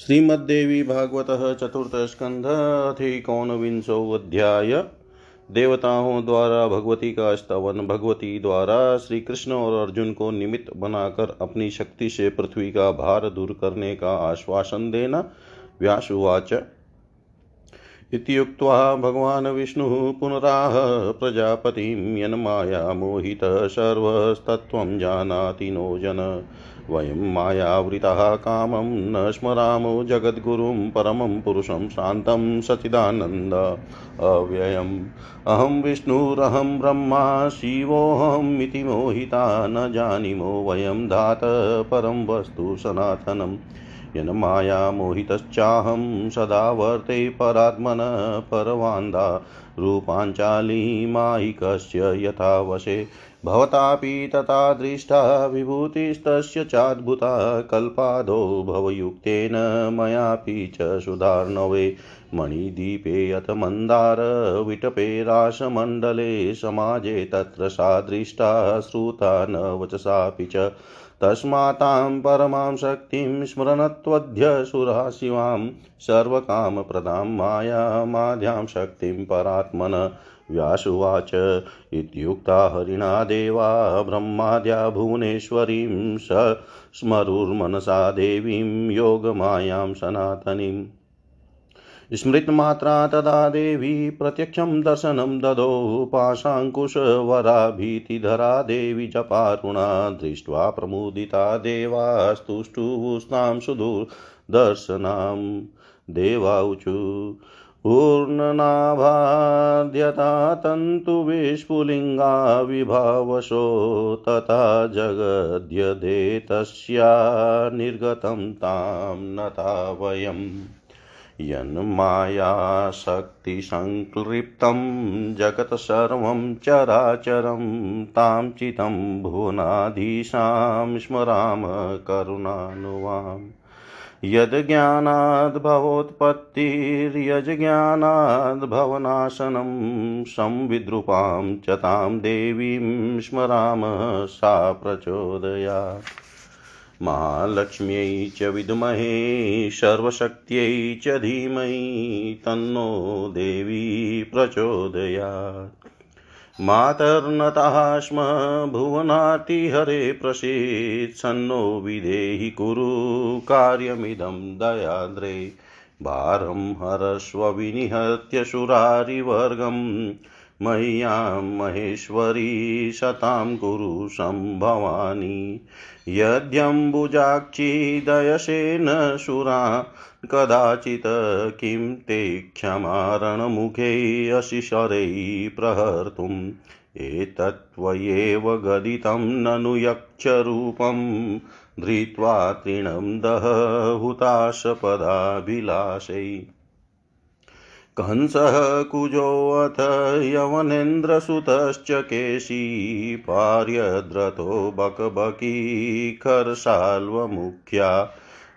श्रीमद्देवी भागवतः चतुर्थ स्कंध एकोनविंशोऽध्याय देवताओं द्वारा भगवती का स्तवन। भगवती द्वारा श्री कृष्ण और अर्जुन को निमित्त बनाकर अपनी शक्ति से पृथ्वी का भार दूर करने का आश्वासन देना। व्यासुवाच इत्युक्त्वा भगवान विष्णु पुनराह प्रजापतिं येन माया मोहितः सर्वस्तत्त्वं जानाति नो जन। वयं मायावृताः कामं न स्मरामो जगद्गुरुं परमं पुरुषं शान्तं सच्चिदानन्द अव्ययम्। अहं विष्णुरहं ब्रह्मा शिवोऽहम् इति मोहिता न जानीमो वयं धातः परं वस्तु सनातनम्। येन माया मोहितश्चाहं सदा वर्ते परात्मनः परवान्धा रूपाञ्चाली मायिकस्य यथा वशे। भवतापि तथा दृष्टा विभूतिस्तस्य चाद्भुता कल्पादौ भवयुक्तेन मयापि च सुधार्णवे। मणिदीपे अथ मन्दार विटपे रासमण्डले समाजे तत्र सा दृष्टा श्रुता न वचसापि च। तस्मातां परमां शक्तिं स्मरणत्वद्य सुरा शिवां सर्वकामप्रदां मायामाद्यां शक्तिं परात्मन। व्यासुवाच इत्युक्ता हरिणा देवा ब्रह्माद्या भुवनेश्वरीं स स्मरुर्मनसा देवीं योगमायां सनातनीम्। स्मृतमात्रा तदा देवी प्रत्यक्षं दर्शनं ददौ। पाशाङ्कुशवराभीतिधरा देवी जपारुणा दृष्ट्वा प्रमुदिता देवास्तुष्टुवुस्तां सुदुर्दर्शनां। देवाऊचु ऊर्णनाभाद्यता तन्तुविस्फुलिङ्गा विभावशो तथा जगद्यदे तस्या निर्गतं तां नता वयम्। यन्मायाशक्तिसंक्लिप्तं जगत्सर्वं चराचरं तां चितं भुवनाधीशां स्मराम करुणानुवाम्। यज्ज्ञानाद्भवोत्पत्तिर्यज्ज्ञानाद्भवनाशनं संविद्रूपां च तां देवीं स्मराम सा प्रचोदयात्। महालक्ष्म्यै च विद्महे सर्वशक्त्यै च धीमहि तन्नो देवी प्रचोदयात्। मातर्नतः स्म भुवनातिहरे प्रसीद सन्नो विधेहि कुरु कार्यमिदं दयाद्रे। भारं हरस्व विनिहत्य सुरारिवर्गं मय्यां महेश्वरी सतां कुरु संभवानी। यद्यम्बुजाक्षी दयसेन सुरा कदाचित् किं ते क्षमारणमुखे अशिशरै प्रहर्तुम्। एतत्त्वयैव गदितं ननु यक्षरूपं धृत्वा तृणं दह हुताशपदाभिलाषै। कंसः कुजोऽथ यवनेन्द्रसुतश्च केशी पार्यद्रतो बकबकी खरसाल्वमुख्या।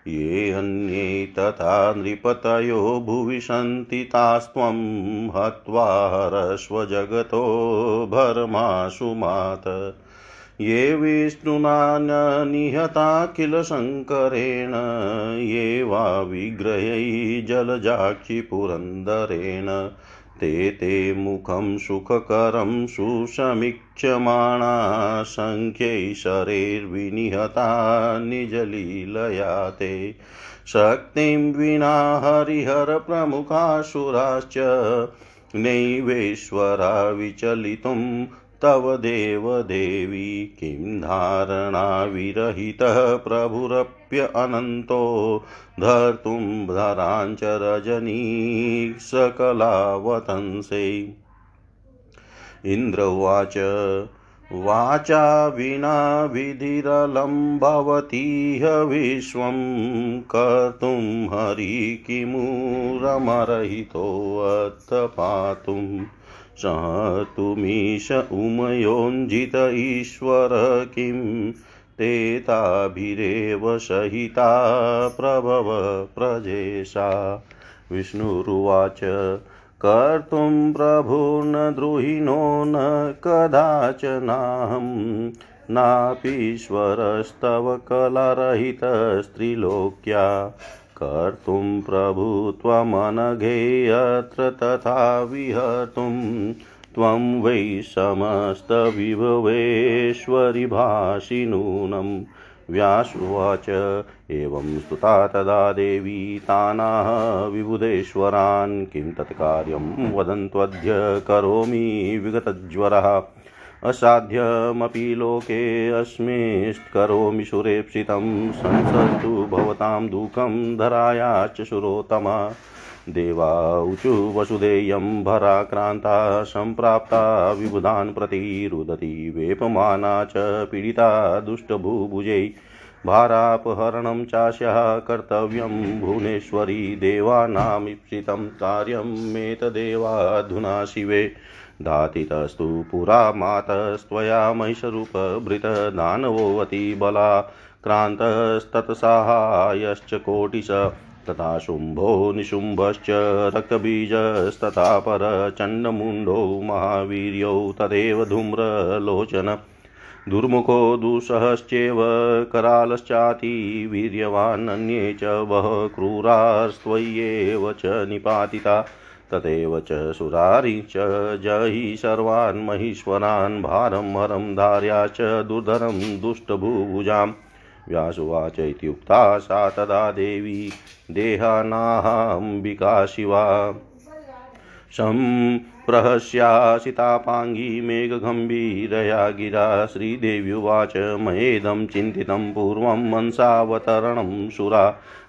ये अन्ये तथा नृपतयो भुवि सन्ति तास्त्वं हत्वा हरस्व जगतो भरमासु मात। ये विष्णुना निहताखिल शङ्करेण ये वा विग्रहै जलजाक्षि पुरन्दरेण। ते मुखं सुखकरं सुसमीक्षमाणा संख्यै शरैर्विनिहता निजलीलया ते। शक्तिं विना हरिहरप्रमुखासुराश्च नैवेश्वरा विचलितुं तव देव देवी। किं धारणा विरहितः प्रभुरप्य अनन्तो धर्तुं धराञ्च रजनी सकलावतंसे। इंद्र उवाच वाचा विना विधिरलं भवतीह विश्वं कर्तुं हरि किमु रमरहितो अथ पातुं। सहतुमीश उमयोंजित ईश्वर किं तेताभिरेव सहिता प्रभव प्रजेशा। विष्णुरुवाच कर्तुं प्रभुर्न द्रुहिणो न कदाचनाहं नापीश्वरस्तव कलारहित स्त्रीलोक्या। कर्तुं प्रभुत्वम् अनघेयत्र तथा विहर्तुं त्वं वै समस्तविभवेश्वरि भासि नूनं। व्यासुवाच एवं स्तुता तदा देवी तानाह विबुधेश्वरान् किं तत्कार्यं वदन्त्वद्य करोमि विगतज्वरः असाध्यमपि लोके अस्मिंश्च करोमि सुरेप्सितं। संसर्तु भवतां दुःखं धरायाश्च सुरोत्तमा। देवा ऊचु वसुधेयं भराक्रांता संप्राप्ता विबुधान् प्रति रुदति वेपमाना च पीडिता दुष्टभुभुजै। भारापहरणं चास्याः कर्तव्यं भुवनेश्वरी। देवानामीप्सितं कार्यं मेतदेवाधुना शिवे। दातितस्तु पुरा मातस्त्वया महिषरूपभृत दानवोऽति बला क्रान्तस्तत्साहायश्च कोटिश। तथा शुम्भो निशुम्भश्च रक्तबीजस्तथा परचण्डमुण्डो महावीर्यौ तदेव धूम्रलोचन। दुर्मुखो दुःसहश्चैव करालश्चाति वीर्यवान् अन्ये च वः क्रूरास्त्वय्येव च निपातिता। तदेव च सुरारी च जहि सर्वान् महीश्वरान् भारं हरं धार्या च दुर्धरं दुष्टभुभुजाम्। व्यासुवाच इत्युक्ता सा तदा देवी देहानाहम्बिका शिवा। संप्रहस्यासितापाङ्गी मेघगम्भीरया गिरा। श्रीदेव्युवाच मयेदं चिन्तितं पूर्वं मनसावतरणं सुरा।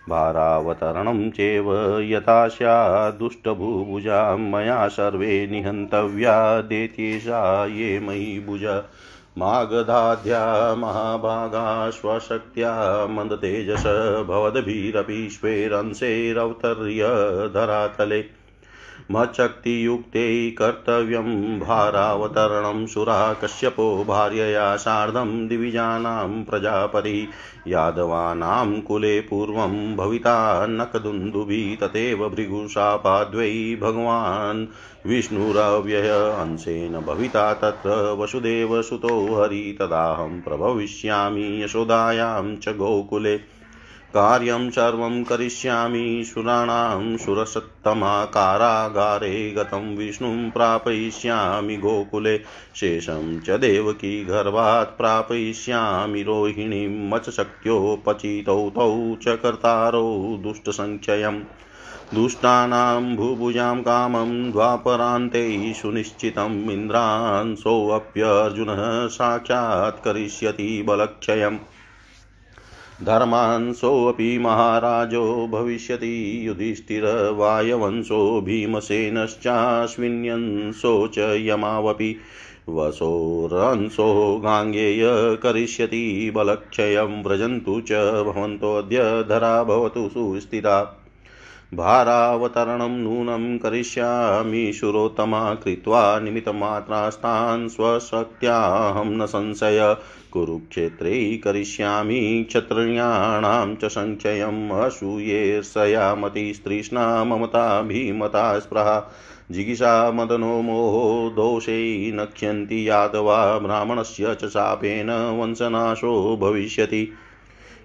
भारावतरणं चैव यथा स्यादुष्टभुभुजा। मया सर्वे निहन्तव्या देत्येषा ये मयि भुजा। मागधाध्या महाभागा स्वशक्त्या मन्दतेजस भवद्भिरपि स्फेरंसेरवतर्य धरातले। मच्छक्तियुक्ते कर्तव्यं भारावतरणं सुरा। कश्यपो भार्यया सार्धं दिविजानां प्रजापति। यादवानां कुले पूर्वं भविता नकदुन्दुभी। तथैव भृगुशापाद्वै भगवान् विष्णुरव्यय अंशेन भविता तत्र वसुदेवसुतो हरि। तदाहं प्रभविष्यामि यशोदायां च गोकुले। कार्यं सर्वं करिष्यामि सुराणां सुरसत्तमा। कारागारे गतं विष्णुं प्रापयिष्यामि गोकुले। शेषं च देवकी गर्भात् प्रापयिष्यामि रोहिणीं। मत्सशक्त्योपचितौ तौ च कर्तारौ दुष्टसंख्ययम्। दुष्टानां भुभुजां कामं द्वापरान्ते सुनिश्चितं। इन्द्रान् सोऽप्यर्जुनः साक्षात् करिष्यति बलक्षयम्। धर्मांसोऽपि महाराजो भविष्यति युधिष्ठिर। वायवंशो भीमसेनश्चाश्विन्यंसो च यमावपि। वसोरंसो गांगेय करिष्यति बलक्षयं। व्रजन्तु च भवन्तोऽद्य धरा भवतु सुस्थिता। भारावतरणं नूनं करिष्यामि शुरोत्तमा। कृत्वा निमित्तमात्रास्तान् स्वशक्त्याहं न संशय। कुरुक्षेत्रे करिष्यामि क्षत्रियाणां च संचयम्। असूयेर्षया मतिस्तृष्णा ममता भीमता स्पृहा। जिगीषा मदनो मोहो दोषै नक्ष्यन्ति यादवा। ब्राह्मणस्य च शापेन वंशनाशो भविष्यति।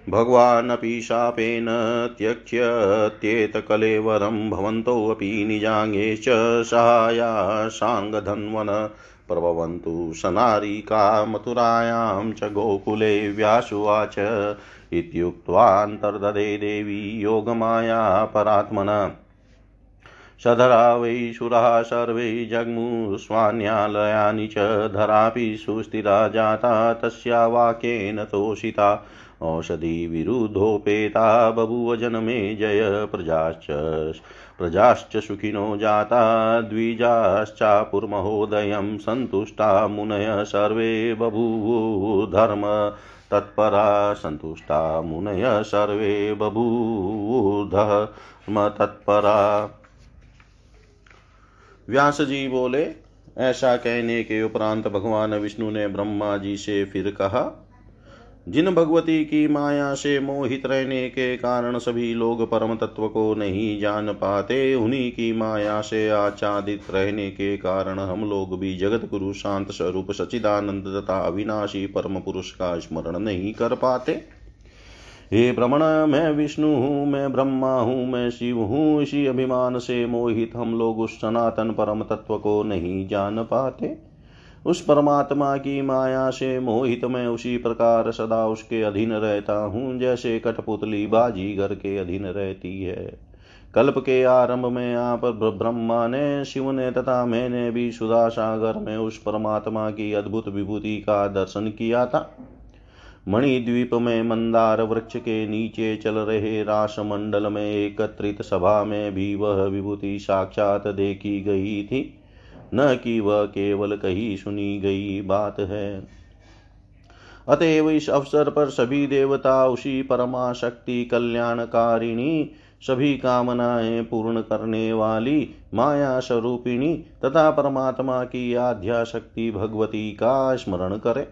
भगवानपि शापेन त्यक्ष्यत्येत कलेवरं। भवन्तोऽपि निजाङ्गेश्च सहाया साङ्गधन्वन। प्रभवन्तु सनारिका मथुरायां च गोकुले। व्यासुवाच इत्युक्त्वान्तर्ददे देवी योगमाया परात्मना। सधरा वै सुराः सर्वे जग्मुस्वान्यालयानि च। धरापि सुस्थिरा जाता तस्या वाक्येन तोषिता। औषधि विरुद्धोपेता बभूव जनमे जय। प्रजाश्च सुखिनो जाता द्विजाश्चापुर्महोदयं। सन्तुष्टा मुनय सर्वे बभूव धर्म तत्परा। सन्तुष्टा मुनय सर्वे बभूव धर्म तत्परा। व्यास जी बोले, ऐसा कहने के उपरांत भगवान विष्णु ने ब्रह्मा जी से फिर कहा, जिन भगवती की माया से मोहित रहने के कारण सभी लोग परम तत्व को नहीं जान पाते, उन्हीं की माया से आच्छादित रहने के कारण हम लोग भी जगत गुरु शांत स्वरूप सच्चिदानंद तथा अविनाशी परम पुरुष का स्मरण नहीं कर पाते। हे भ्रमण, मैं विष्णु हूँ, मैं ब्रह्मा हूँ, मैं शिव हूँ, इसी अभिमान से मोहित हम लोग उस सनातन परम तत्व को नहीं जान पाते। उस परमात्मा की माया से मोहित मैं उसी प्रकार सदा उसके अधीन रहता हूँ जैसे कठपुतली बाजीगर के अधीन रहती है। कल्प के आरंभ में आप ब्रह्मा ने, शिव ने तथा मैंने भी सुधा सागर में उस परमात्मा की अद्भुत विभूति का दर्शन किया था। मणिद्वीप में मंदार वृक्ष के नीचे चल रहे रासमंडल में एकत्रित सभा में भी वह विभूति साक्षात देखी गई थी, न कि वह केवल कहीं सुनी गई बात है। अतएव इस अवसर पर सभी देवता उसी परमाशक्ति कल्याणकारिणी, सभी कामनाएं पूर्ण करने वाली, माया स्वरूपिणी तथा परमात्मा की आद्याशक्ति भगवती का स्मरण करें।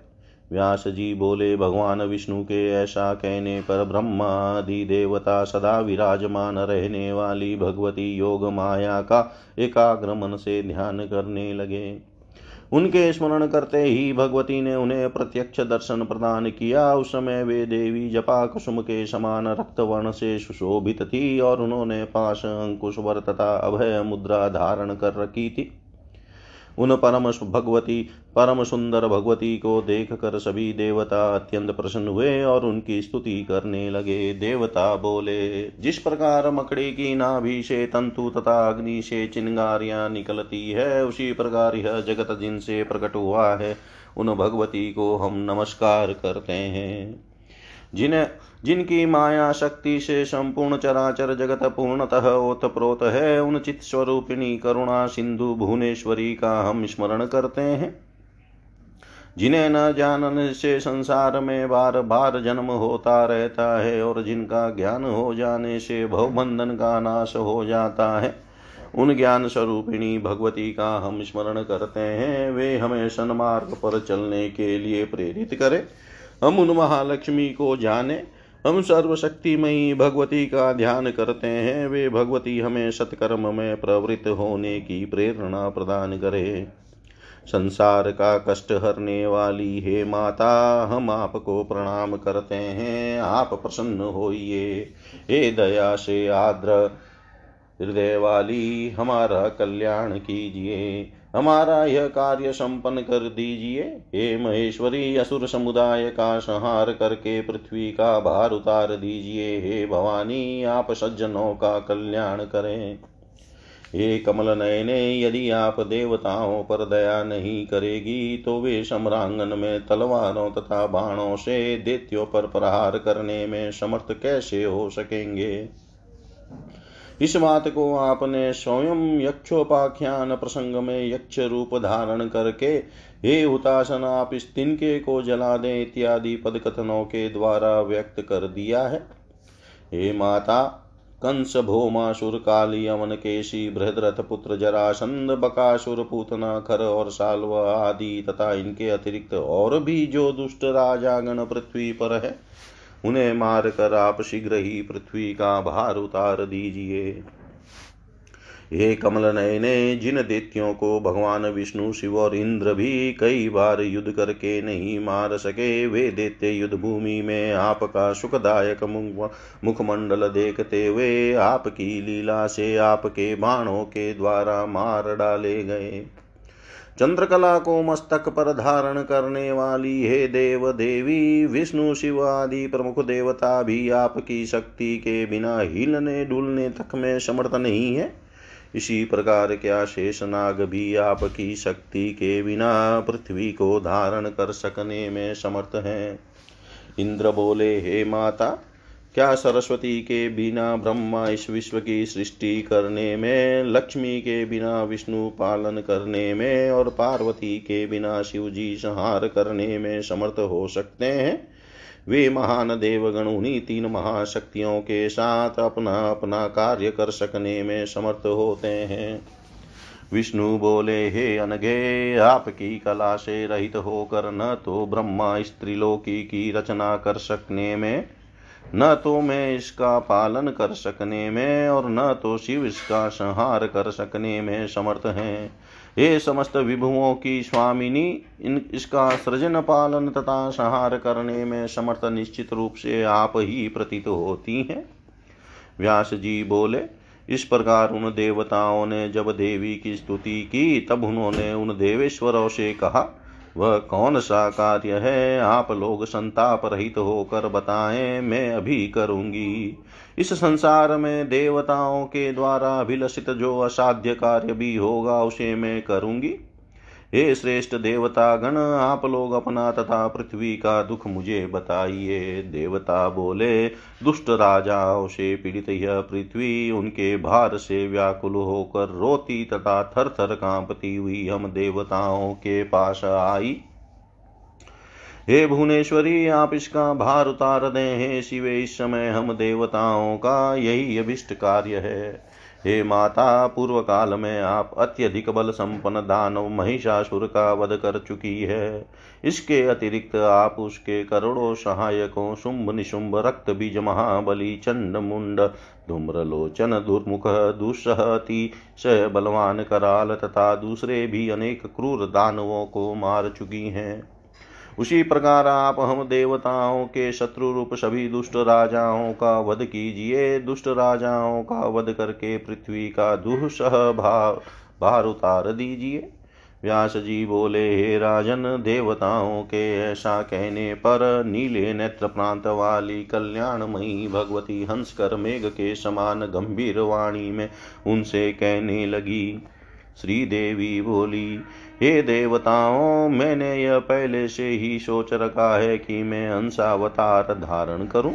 व्यास जी बोले, भगवान विष्णु के ऐसा कहने पर ब्रह्मा आदि देवता सदा विराजमान रहने वाली भगवती योग माया का एकाग्र मन से ध्यान करने लगे। उनके स्मरण करते ही भगवती ने उन्हें प्रत्यक्ष दर्शन प्रदान किया। उस समय वे देवी जपा कुसुम के समान रक्तवर्ण से सुशोभित थी और उन्होंने पाश, अंकुशवर तथा अभय मुद्रा धारण कर रखी थी। उन परम सुंदर भगवती को देखकर सभी देवता अत्यंत प्रसन्न हुए और उनकी स्तुति करने लगे। देवता बोले, जिस प्रकार मकड़ी की नाभि से तंतु तथा अग्नि से चिंगारियां निकलती है, उसी प्रकार यह जगत जिनसे प्रकट हुआ है उन भगवती को हम नमस्कार करते हैं, जिनकी माया शक्ति से संपूर्ण चराचर जगत पूर्णतः ओतप्रोत है। उन चित स्वरूपिणी करुणा सिंधु भुवनेश्वरी का हम स्मरण करते हैं, जिन्हें न जानने से संसार में बार बार जन्म होता रहता है और जिनका ज्ञान हो जाने से भवबंधन का नाश हो जाता है। उन ज्ञान स्वरूपिणी भगवती का हम स्मरण करते हैं। वे हमें सन्मार्ग पर चलने के लिए प्रेरित करें, हम उन महालक्ष्मी को जाने। हम सर्वशक्तिमयी भगवती का ध्यान करते हैं, वे भगवती हमें सत्कर्म में प्रवृत्त होने की प्रेरणा प्रदान करे। संसार का कष्ट हरने वाली हे माता, हम आपको प्रणाम करते हैं, आप प्रसन्न होइए। हे दया से आर्द्र हृदय वाली, हमारा कल्याण कीजिए, हमारा यह कार्य संपन्न कर दीजिए। हे महेश्वरी, असुर समुदाय का संहार करके पृथ्वी का भार उतार दीजिए। हे भवानी, आप सज्जनों का कल्याण करें। हे कमल नयने, यदि आप देवताओं पर दया नहीं करेगी तो वे सम्रांगन में तलवारों तथा बाणों से दैत्यों पर प्रहार करने में समर्थ कैसे हो सकेंगे। इस बात को आपने स्वयं यक्षोपाख्यान प्रसंग में यक्ष रूप धारण करके हे हुताशन, आप इस तिनके को जला दें इत्यादि पदकथनों के द्वारा व्यक्त कर दिया है। हे माता, कंस, भौमासुर, काली, अमन केशी, बृहद्रथ पुत्र जरासंध, बकासुर, पूतना, खर और साल्व आदि तथा इनके अतिरिक्त और भी जो दुष्ट राजागण पृथ्वी पर है, उन्हें मार कर आप शीघ्र ही पृथ्वी का भार उतार दीजिए। हे कमल नयने, जिन दैत्यों को भगवान विष्णु, शिव और इंद्र भी कई बार युद्ध करके नहीं मार सके, वे दैत्य युद्ध भूमि में आपका सुखदायक मुखमंडल देखते हुए आपकी लीला से आपके बाणों के द्वारा मार डाले गए। चंद्रकला को मस्तक पर धारण करने वाली हे देव देवी, विष्णु, शिव आदि प्रमुख देवता भी आपकी शक्ति के बिना हिलने डुलने तक में समर्थ नहीं है। इसी प्रकार क्या शेषनाग भी आपकी शक्ति के बिना पृथ्वी को धारण कर सकने में समर्थ है। इंद्र बोले, हे माता, क्या सरस्वती के बिना ब्रह्मा इस विश्व की सृष्टि करने में, लक्ष्मी के बिना विष्णु पालन करने में और पार्वती के बिना शिवजी संहार करने में समर्थ हो सकते हैं? वे महान देवगण उन्हीं तीन महाशक्तियों के साथ अपना अपना कार्य कर सकने में समर्थ होते हैं। विष्णु बोले, हे अनघे, आपकी कला से रहित होकर न तो ब्रह्मा इस त्रिलोकी की रचना कर सकने में, न तो मैं इसका पालन कर सकने में और न तो शिव इसका संहार कर सकने में समर्थ हैं। हे समस्त विभुओं की स्वामिनी, इसका सृजन पालन तथा संहार करने में समर्थ निश्चित रूप से आप ही प्रतीत होती हैं। व्यास जी बोले, इस प्रकार उन देवताओं ने जब देवी की स्तुति की तब उन्होंने उन देवेश्वरों से कहा, वह कौन सा कार्य है आप लोग संताप रहित होकर बताएं, मैं अभी करूंगी। इस संसार में देवताओं के द्वारा अभिलषित जो असाध्य कार्य भी होगा उसे मैं करूंगी। हे श्रेष्ठ देवतागण, आप लोग अपना तथा पृथ्वी का दुख मुझे बताइए। देवता बोले, दुष्ट राजाओं से पीड़ित यह पृथ्वी उनके भार से व्याकुल होकर रोती तथा थर थर कांपती हुई हम देवताओं के पास आई। हे भुवनेश्वरी, आप इसका भार उतार दें। हे शिवे, इस समय हम देवताओं का यही अभिष्ट कार्य है। हे माता, पूर्व काल में आप अत्यधिक बल संपन्न दानव महिषासुर का वध कर चुकी है। इसके अतिरिक्त आप उसके करोड़ों सहायकों शुंभ निशुंभ रक्त बीज महाबली चंड मुंड धूम्रलोचन दुर्मुख दुस्सहति सह बलवान कराल तथा दूसरे भी अनेक क्रूर दानवों को मार चुकी हैं। उसी प्रकार आप हम देवताओं के शत्रु रूप सभी दुष्ट राजाओं का वध कीजिए। दुष्ट राजाओं का वध करके पृथ्वी का दुस्सह भार उतार दीजिए। व्यास जी बोले, हे राजन, देवताओं के ऐसा कहने पर नीले नेत्र प्रांत वाली कल्याणमयी भगवती हंसकर मेघ के समान गंभीर वाणी में उनसे कहने लगी। श्री देवी बोली, हे देवताओं, मैंने यह पहले से ही सोच रखा है कि मैं हंसावतार धारण करूं,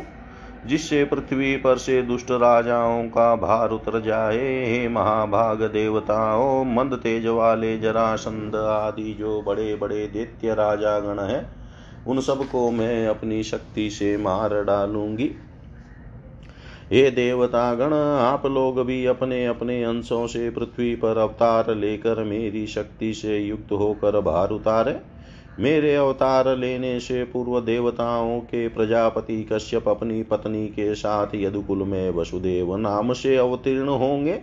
जिससे पृथ्वी पर से दुष्ट राजाओं का भार उतर जाए। हे महाभाग देवताओं, मंद तेज वाले जरासंध आदि जो बड़े बड़े दैत्य राजागण हैं उन सबको मैं अपनी शक्ति से मार डालूंगी। हे देवतागण, आप लोग भी अपने अपने अंशों से पृथ्वी पर अवतार लेकर मेरी शक्ति से युक्त होकर भार उतारे। मेरे अवतार लेने से पूर्व देवताओं के प्रजापति कश्यप अपनी पत्नी के साथ यदुकुल में वसुदेव नाम से अवतीर्ण होंगे।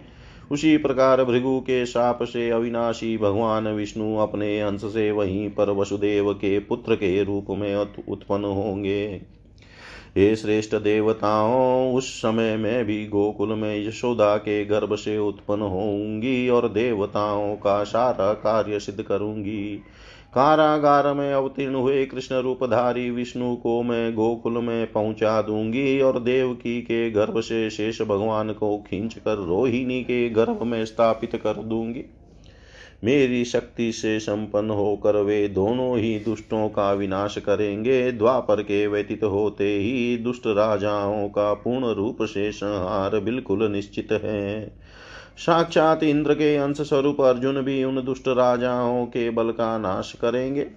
उसी प्रकार भृगु के शाप से अविनाशी भगवान विष्णु अपने अंश से वहीं पर वसुदेव के पुत्र के रूप में उत्पन्न होंगे। हे श्रेष्ठ देवताओं, उस समय में भी गोकुल में यशोदा के गर्भ से उत्पन्न होंगी और देवताओं का सारा कार्य सिद्ध करूंगी। कारागार में अवतीर्ण हुए कृष्ण रूपधारी विष्णु को मैं गोकुल में पहुंचा दूंगी और देवकी के गर्भ से शेष भगवान को खींचकर रोहिणी के गर्भ में स्थापित कर दूंगी। मेरी शक्ति से संपन्न होकर वे दोनों ही दुष्टों का विनाश करेंगे। द्वापर के व्यतीत होते ही दुष्ट राजाओं का पूर्ण रूप से संहार बिल्कुल निश्चित है। साक्षात इंद्र के अंश स्वरूप अर्जुन भी उन दुष्ट राजाओं के बल का नाश करेंगे।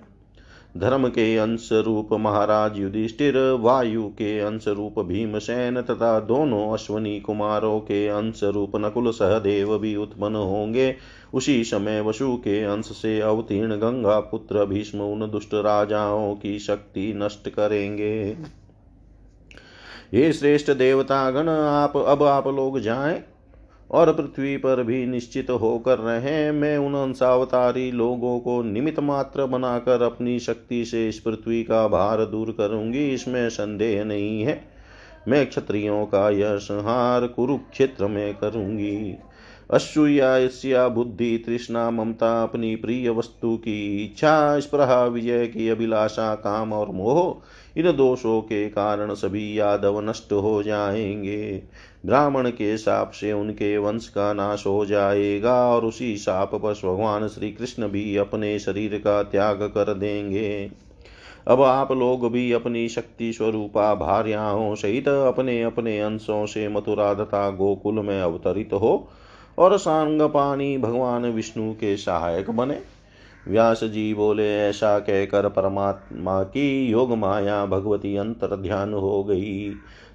धर्म के अंश रूप महाराज युधिष्ठिर, वायु के अंश रूप भीमसेन तथा दोनों अश्वनी कुमारों के अंश रूप नकुल सहदेव भी उत्पन्न होंगे। उसी समय वसु के अंश से अवतीर्ण गंगा पुत्र भीष्म उन दुष्ट राजाओं की शक्ति नष्ट करेंगे। ये श्रेष्ठ देवतागण, अब आप लोग जाएं और पृथ्वी पर भी निश्चित होकर रहें। मैं उन अंशावतारी लोगों को निमित्त मात्र बनाकर अपनी शक्ति से इस पृथ्वी का भार दूर करूंगी, इसमें संदेह नहीं है। मैं क्षत्रियों का यह संहार कुरुक्षेत्र में करूंगी। असूया, ईर्ष्या, बुद्धि, तृष्णा, ममता, अपनी प्रिय वस्तु की इच्छा, स्पृहा, विजय की अभिलाषा, काम और मोह, इन दोषों के कारण सभी यादव नष्ट हो जाएंगे। ब्राह्मण के शाप से उनके वंश का नाश हो जाएगा और उसी शाप पर भगवान श्री कृष्ण भी अपने शरीर का त्याग कर देंगे। अब आप लोग भी अपनी शक्ति स्वरूपा भार्याओं सहित अपने अपने अंशों से मथुरा तथा गोकुल में अवतरित हो और सांगपाणी भगवान विष्णु के सहायक बने। व्यास जी बोले, ऐसा कहकर परमात्मा की योग माया भगवती अंतर ध्यान हो गई।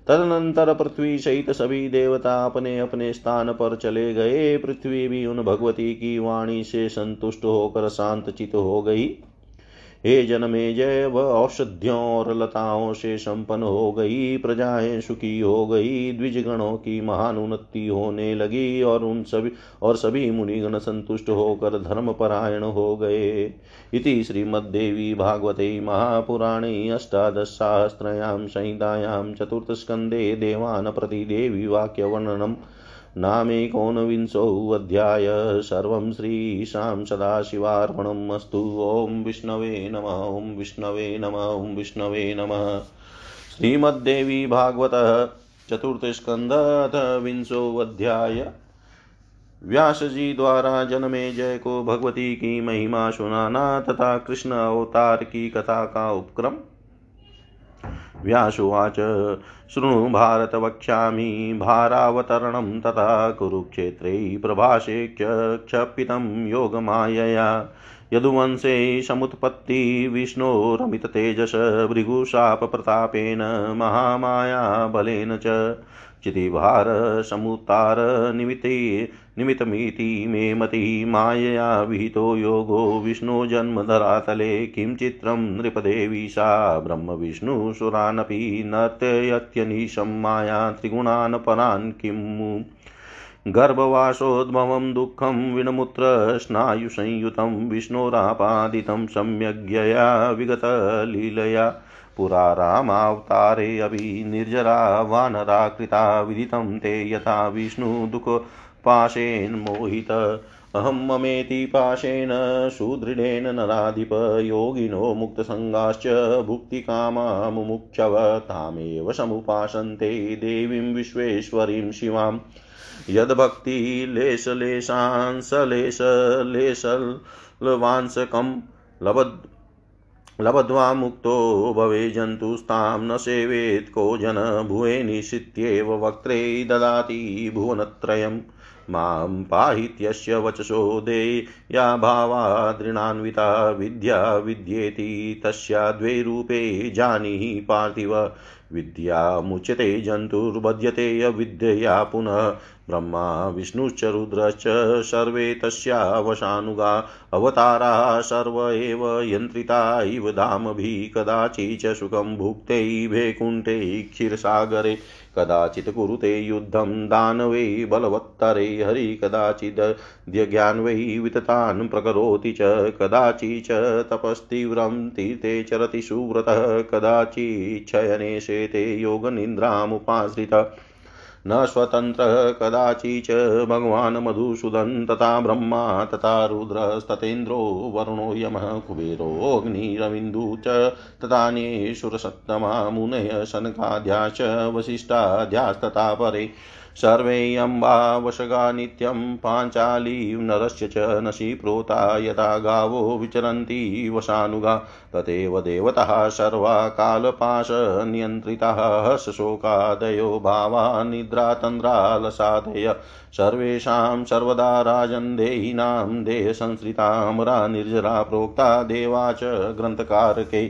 तदनंतर पृथ्वी सहित सभी देवता अपने अपने स्थान पर चले गए। पृथ्वी भी उन भगवती की वाणी से संतुष्ट होकर शांतचित हो गई। हे जनमेजय, वह औषधियों और लताओं से संपन्न हो गई, प्रजाएं सुखी हो गई, द्विजगणों की महान उन्नति होने लगी और सभी मुनिगण संतुष्ट होकर धर्मपरायण हो गए। इति श्रीमद्देवी भागवते महापुराणे अष्टादशसहस्रयां संहितायां चतुर्थस्कन्धे देवान् प्रतिदेवी वाक्यवर्णनम् नामेकोनविंशोऽध्याय। सर्वं श्रीशां सदाशिवार्पणम् अस्तु। ओं विष्णवे नमः। ओं विष्णवे नमः। ओं विष्णवे नमः। श्रीमद्देवी भागवतः चतुर्थस्कन्धः विंशोऽध्याय। व्यास जी द्वारा जनमेजय को भगवती की महिमा सुनाना तथा कृष्ण अवतार की कथा का उपक्रम। व्यासुवाच शृणु भारत वक्ष्यामि भारावतरणं तथा कुरुक्षेत्रे प्रभाषे क्षपितं योगमायया। यदुवंशे समुत्पत्ति विष्णो रमित तेजस भृगुशाप प्रतापेन महामाया बलेन च चितिभार समुत्तार निमितमिति मे मति मायया विहितो योगो विष्णु जन्म धरातले। किं चित्रं नृपदेवी सा ब्रह्म विष्णु सुरानपि नर्तयत्यनीशं माया त्रिगुणान् परान्। किम् गर्भवासोद्भवं दुःखं विनमुत्र स्नायुसंयुतं विष्णोरापादितं सम्यग्यया विगतलीलया। पुरा रामावतारे अभि निर्जरा वानराकृता विदितं ते यथा विष्णुदुःखपाशेन मोहित। अहं ममेति पाशेन सुदृढेन नराधिप योगिनो मुक्तसंगाश्च भुक्तिकामा मुमुक्षव। तामेव समुपासन्ते देवीं विश्वेश्वरीं शिवाम्। यद्भक्ति लेशलेशांसलेशलेशलवांसकं लब्ध्वा मुक्तो भवे जन्तुस्तां न सेवेत् को जन। भुवे निशित्येव वक्त्रे ददाति भुवनत्रयम्। मां पाहित्यस्य वचसो देया भावा दृणान्विता विद्या विद्येति तस्या द्वे रूपे जानीहि पार्थिव। विद्या मुच्यते जन्तुर्बध्यते अविद्यया पुनः। ब्रह्मा विष्णुश्च रुद्रश्च सर्वे तस्या वशानुगा। अवतारा सर्व एव यन्त्रिता इव धामभि। कदाचित् सुखं भुक्ते वैकुण्ठे क्षीरसागरे। कदाचित् कुरुते युद्धं दानवै बलवत्तरे हरि। कदाचित् ज्ञानवै विततान् प्रकरोति च। कदाचित् तपस्तीव्रं तीर्थे चरति सुव्रतः। कदाचित् शयने शेते योगनिन्द्रामुपाश्रितः न स्वतन्त्रः। कदाचित् भगवान् मधुसूदन तथा ब्रह्मा तथा रुद्रस्ततेन्द्रो वरुणो यमः कुबेरो अग्निरविन्दु च तथान्ये सुरसत्तमा मुनयः सनकाद्याश्च वसिष्ठाद्यास्तथा परे। सर्वे अम्बा वशगा नित्यं पाञ्चाली नरस्य च नशी प्रोता यथा गावो विचरन्ति वशानुगा। तथैव देवतः सर्वा कालपाशनियन्त्रिताः हर्षशोकादयो भावा निद्रातन्द्रालसादय। सर्वेषां सर्वदा राजन् देहिनां देहसंश्रितामरा निर्जरा प्रोक्ता देवा च ग्रन्थकारके।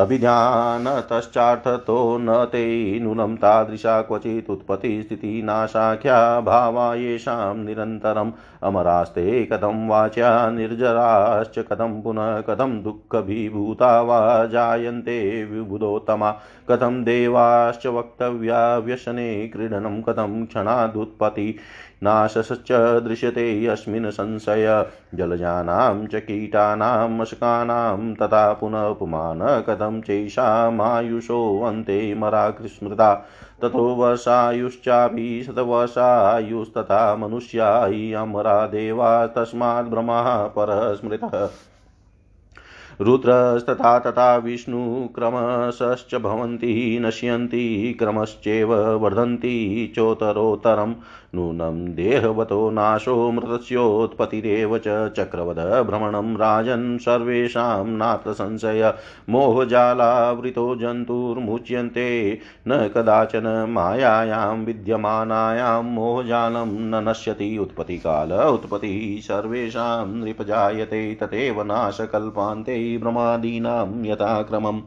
अभिध्यानतश्चार्थतो न ते नूनं तादृशा क्वचित् उत्पत्तिस्थितिनाशाख्या भावा येषां निरन्तरम्। अमरास्ते कथं वाच्या निर्जराश्च कथं पुनः। कथं दुःखभिभूता वा जायन्ते विबुधोत्तमा। कथं देवाश्च वक्तव्या व्यसने क्रीडनं। कथं क्षणादुत्पत्तिनाशश्च दृश्यते अस्मिन् संशय। जलजानां च कीटानां मशकानां तथा पुनः पुमान। कथं चैषा मायुषो अन्ते मराकृस्मृता। ततो वर्षायुश्चापि शतवर्षायुस्तथा मनुष्या अमरा देवा। तस्माद् ब्रह्मः परः स्मृतः रुद्रस्तथा तथा विष्णु क्रमशश्च भवन्ति नश्यन्ति क्रमश्चैव वर्धन्ति चोत्तरोत्तरम्। नूनं देहवतो नाशो मृतस्योत्पत्तिरेव च चक्रवद भ्रमणं राजन् सर्वेषां नात्र संशय। मोहजालावृतो जन्तुर्मुच्यन्ते न कदाचन मायायां विद्यमानायां। मोहजालं न नश्यति उत्पत्तिकाल उत्पत्तिः सर्वेषां नृपजायते। तथैव नाशकल्पान्ते ब्रह्मादीनां यथाक्रमम्।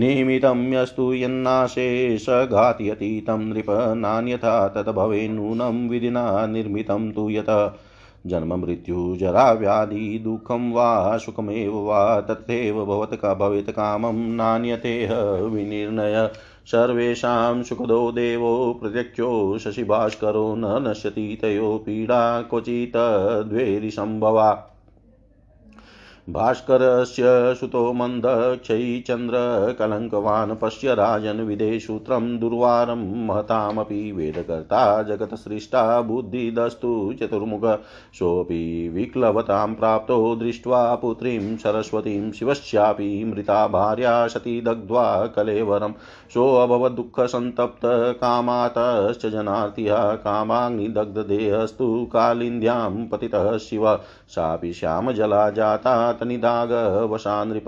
निमितं यस्तु यन्नाशे स घातयति तं नृप। नान्यथा तद्भवेन्नूनं विधिना निर्मितं तु यत्। जन्म मृत्यु जरा व्याधि दुःखं वा सुखमेव वा तथैव भवत का भवेत कामं नान्यते विनिर्णय सर्वेषां सुखदो देवो प्रत्यक्षो शशिभास्करो न नश्यति तयो पीडा क्वचित् द्वेरि संभवा भास्करस्य सुतो मंदक्षयी चंद्र कलंकवान् पश्य राजन् विदेशूत्रं दुर्वारं महतामपि वेदकर्ता जगत सृष्टा बुद्धिदस्तु चतुर्मुख सोऽपि विक्लवतां प्राप्तो दृष्ट्वा पुत्रीं सरस्वतीं शिवस्यापि मृता भार्या सती दग्ध्वा कलेवरं सोऽभवद् दुःखसंतप्त कामातश्च जनार्तिः कामाग्निदग्धदेहस्तु कालिन्द्यां पतितः शिव सापि श्यामजला जाता तनिदाग वशा नृप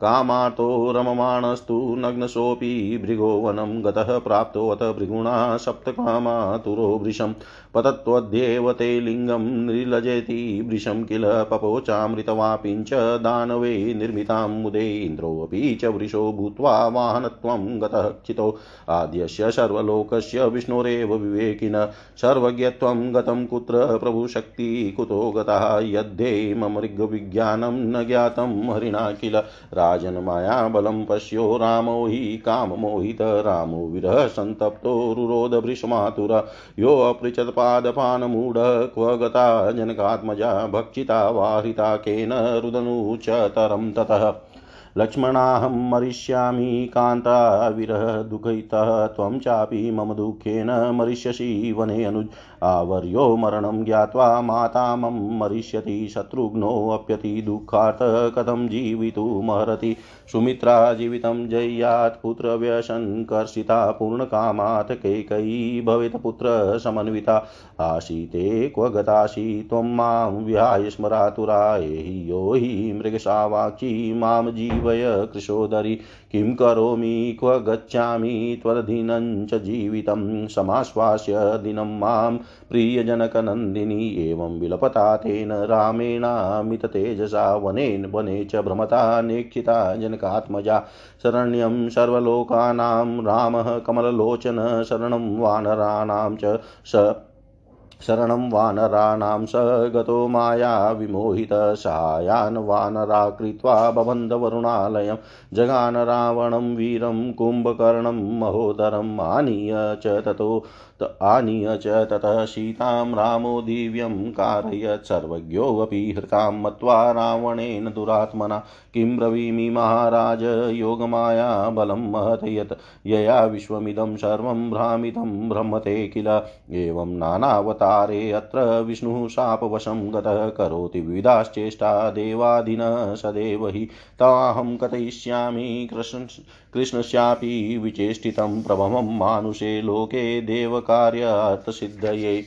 कामार्तो रममाणस्तु नग्नसोऽपि भृगोवनं गतः प्राप्तोऽथ भृगुणा सप्तकामातुरो वृषं पतत्वद्येव ते लिङ्गं निलजेति वृषं किल पपोचामृतवापिं च दानवे निर्मितां मुदे इन्द्रोऽपि च वृषो भूत्वा वाहनत्वं गतः चितो आद्यस्य सर्वलोकस्य विष्णोरेव विवेकिन सर्वज्ञत्वं गतं कुत्र प्रभुशक्ति कुतो गतः यद्धे मम ऋग्विज्ञानं न ज्ञातं हरिणा किल राजन माया बलं पश्यो रामो हि काममोहित रामो विरह संतप्तो रुरोध भृशमातुर यो अपृच्छत् पादपानमूढ क्व गता जनकात्मजा भक्षिता वाहृता केन रुदनुच तरं ततः लक्ष्मणाहं मरिष्यामि कान्ता विरह दुःखितः त्वं चापि मम दुःखेन मरिष्यसि वने अनुज आवर्यो मरणं ज्ञात्वा माता मम मरिष्यति शत्रुघ्नोऽप्यति दुःखात् कथं जीवितुमर्हति सुमित्रा जीवितं जय्यात् पुत्रव्यसनकर्षिता पूर्णकामात् कैकेयी भवेत् पुत्र समन्विता आसीते क्व गतासि त्वं मां विहाय स्मरातुरा एहि यो हि मृगशावाची मां जीवय कृशोदरी किं करोमि क्व गच्छामि त्वदीनं च जीवितं समाश्वास्य दिनं मां प्रियजनकनन्दिनी एवं विलपता तेन रामेणामित तेजसा वनेन वने च भ्रमता नेक्षिता जनकात्मजा शरण्यं सर्वलोकानां रामः कमललोचन शरणं वानराणां च शरणं वानराणां स गतो माया विमोहित सहायान् वानरा कृत्वा बबन्ध वरुणालयं जगान रावणं वीरं कुम्भकर्णं महोदरम् आनीय च ततः सीतां रामो दिव्यं कारयत् सर्वज्ञोऽपि हृतां मत्वा रावणेन दुरात्मना किं ब्रवीमि महाराज योगमाया बलं महत् यत् यया विश्वमिदं सर्वं भ्रामितं भ्रमते किल एवं नानावतारे अत्र विष्णुः शापवशं गतः करोति विविधाश्चेष्टा देवादिनः सदैव हि ताहं कथयिष्यामि कृष्णस्यापि विचेष्टितं प्रभवं मानुषे लोके देव कार्यार्थ सिद्धये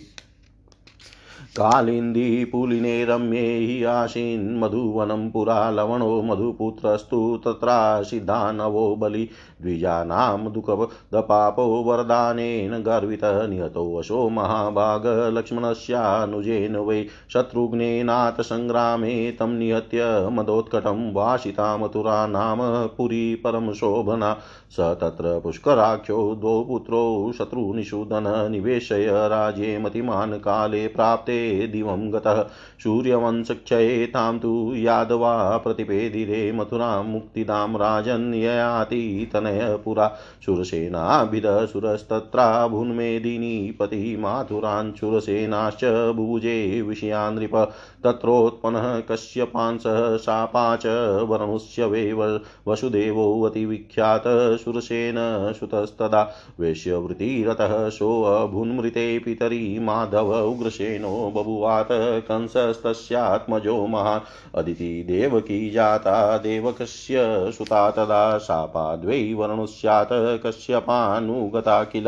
कालिंदी पुलिने रम्ये हि आसीन् मधुवनं पुरा लवणो मधुपुत्रस्तु तत्रासीदानवो बलि द्विजानां दुःखदपापो वरदानेन गर्वितः नियतो वशो महाभाग लक्ष्मणस्यानुजेन वै शत्रुघ्नेनाथ संग्रामे तं निहत्य मदोत्कटं वासिता मथुरा नाम पुरी परम शोभना स तत्र पुष्कराख्यो द्वौ पुत्रौ शत्रुनिषूदन निवेशय राजे मतिमान काले प्राप्ते दिवं गतः सूर्यवंशक्षये तां तु यादवा प्रतिपेदिरे मथुरां मुक्तिदां राजन् ययाति तनय पुरा सुरसेनाभिध सुरस्तत्रा भुन्मेदिनीपति माथुरान् सुरसेनाश्च भुजे विषयान् नृप तत्रोत्पन्नः कश्यपांसः शापाच वरमुष्यवे वसुदेवो अतिविख्यात सुरसेन सुतस्तदा वेश्यवृतिरतः सोऽभुन्मृते पितरी माधव उग्रसेनो बभुवात कंसस्तस्यात्मजो महान् अदिति देवकी जाता देवकस्य सुता तदा शापाद्वै वरुणस्यात् कश्यपानुगता किल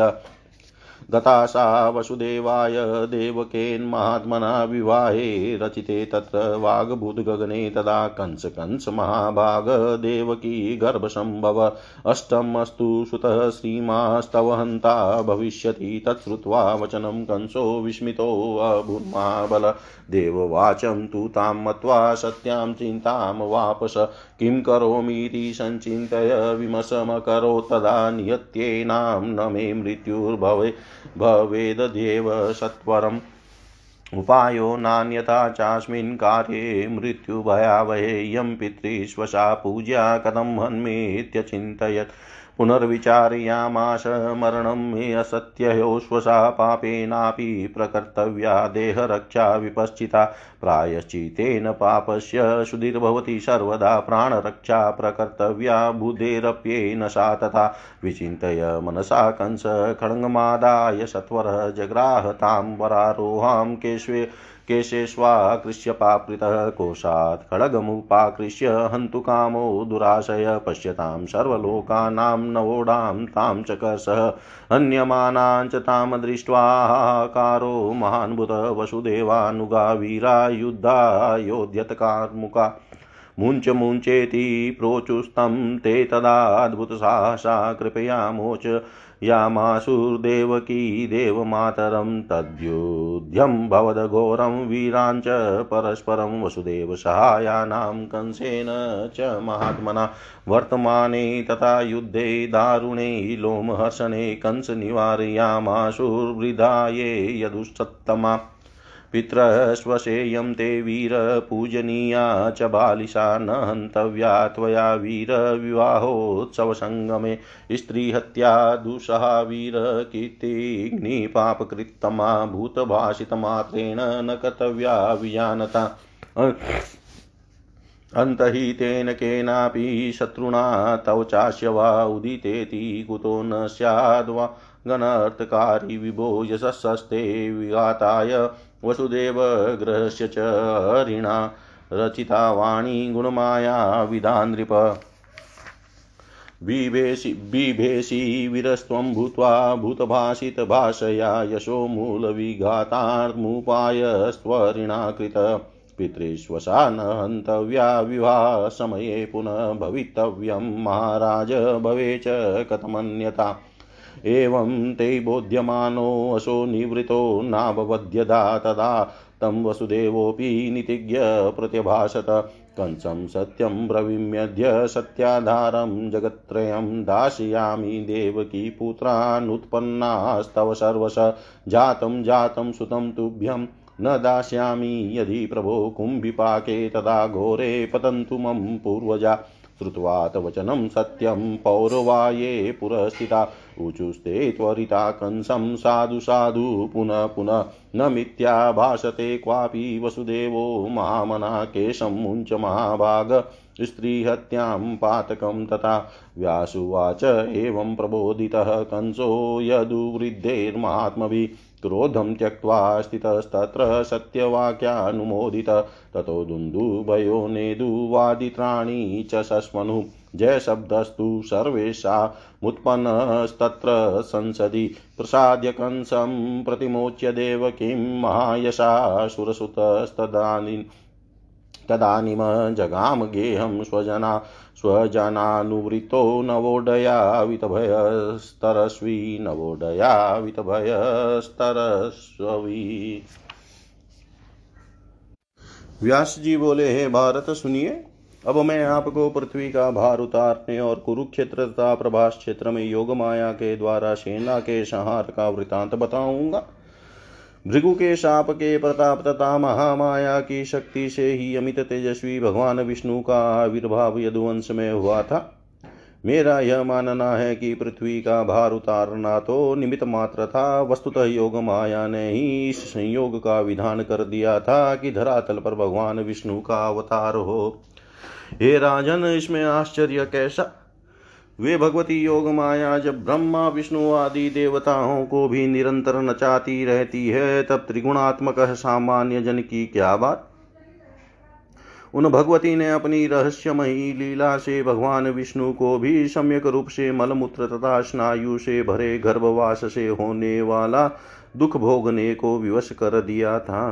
गता सा वसुदेवाय देवकेन्महात्मना विवाहे रचिते तत्र वाग्भूद्गगने तदा कंस महाभाग देवकी गर्भसंभव अष्टमस्तु सुतः श्रीमास्तव हन्ता भविष्यति तच्छ्रुत्वा वचनं कंसो विस्मितो अभूर्महाबल देववाचं तु तां मत्वा सत्यां चिन्तां वापस किं करोमीति संचिन्तय विमशमकरोत् तदा नियत्येनां न मे मृत्युर्भवेद्येव सत्वरम् उपायो नान्यथा चास्मिन् कार्ये मृत्युभयावहे यं पितृश्वशा पूज्या कथं हन्मीत्यचिन्तयत् पुनर्विचारयामास मरणं मे असत्ययो श्वशा पापेनापि प्रकर्तव्या देहरक्षा विपश्चिता प्रायश्चितेन पापस्य सुधीर्भवति सर्वदा प्राणरक्षा प्रकर्तव्या बुधेरप्येन सा तथा विचिन्तय मनसा कंस खड्गमादाय सत्वरः जग्राह तां वरारोहां केशवे केशेष्वाकृष्यपाप्रितः कोशात् खड्गमुपाकृष्य हन्तु कामो दुराशय पश्यतां सर्वलोकानां नवोढां तां चकसः अन्यमानां च तां दृष्ट्वा कारो महान्भुत वसुदेवानुगा वीरा युद्धा योद्यतकार्मुका मुञ्च मुञ्चेति प्रोचुस्तं ते तदाद्भुतसाहसा कृपया मोच यामासुर्देवकी देवमातरं तद्युध्यं भवदघोरं वीराञ्च परस्परं वसुदेव सहायानां कंसेन च महात्मना वर्तमाने तथा युद्धे दारुणे लोमहर्षणे कंस निवारयामासुर्वृधाये यदुष्टत्तमा पितरः स्वसेयं ते वीर पूजनीया च बालिशा न हन्तव्या त्वया वीर विवाहोत्सवसङ्गमे स्त्रीहत्या दुसहा वीर कीर्तिग्निपापकृत्तमा भूतभाषितमात्रेण न कर्तव्या विजानता अन्तहितेन केनापि शत्रुणा तव चास्य वा उदितेति कुतो न स्याद्वा गणार्थकारी विभो यशस्ते विघाताय वसुदेव गृहस्य च हरिणा रचिता वाणी गुणमाया विदानृप बिभेषि विरस्त्वं भूत्वा भूतभाषित भाषया यशो मूलविघातार्मुपाय स्वरिणा कृत पितृश्वशा न हन्तव्या विवाह समये पुनः भवितव्यं महाराज भवे च कथमन्यता एवं ते बोध्यमानो असो निवृतो नाववध्यदा तदा तं वसुदेवोऽपि नितिज्ञ प्रतिभाषत कंसं सत्यं ब्रवीम्यद्य सत्याधारं जगत्त्रयं दास्यामि देवकी पुत्रानुत्पन्नास्तव सर्वश जातं जातं सुतं तुभ्यं न दास्यामि यदि प्रभो कुम्भिपाके तदा घोरे पतन्तु मम पूर्वजा श्रुत्वा तवचनं सत्यं पौरवाये पुरस्थिता ऊचुस्ते त्वरिता कंसं साधु साधु पुनः पुनः न मिथ्या भाषते क्वापि वसुदेवो महामना केशं मुञ्च महाभाग स्त्रीहत्यां पातकं तथा व्यासुवाच एवं प्रबोधितः कंसो यदुवृद्धेर्महात्मभिः क्रोधं त्यक्त्वा स्थितस्तत्र सत्यवाक्यानुमोदितः ततो दुन्दुभयो नेदुवादित्राणि च सस्मनु जय शब्दस्तु सर्वेषा मुत्पन्नस्तत्र संसदि प्रसाद्य कंसं प्रतिमोच्य देवकीं महायशा सुरसुतस्तदानीं तदानीम जगाम गेहं स्वजनानुवृतो नवोदयावितभयस्तरस्वी। व्यास जी बोले, हे भारत सुनिए, अब मैं आपको पृथ्वी का भार उतारने और कुरुक्षेत्र तथा प्रभास क्षेत्र में योगमाया के द्वारा सेना के संहार का वृतांत बताऊंगा। भृगु के शाप के प्रताप तथा महामाया की शक्ति से ही अमित तेजस्वी भगवान विष्णु का आविर्भाव यदुवंश में हुआ था। मेरा यह मानना है कि पृथ्वी का भार उतारना तो निमित्त मात्र था, वस्तुतः योगमाया ने ही इस संयोग का विधान कर दिया था कि धरातल पर भगवान विष्णु का अवतार हो। हे राजन, इसमें आश्चर्य कैसा? वे भगवती योग माया जब ब्रह्मा विष्णु आदि देवताओं को भी निरंतर नचाती रहती है, तब त्रिगुणात्मक सामान्य जन की क्या बात। उन भगवती ने अपनी रहस्यमयी लीला से भगवान विष्णु को भी सम्यक रूप से मलमूत्र तथा स्नायु से भरे गर्भवास से होने वाला दुख भोगने को विवश कर दिया था।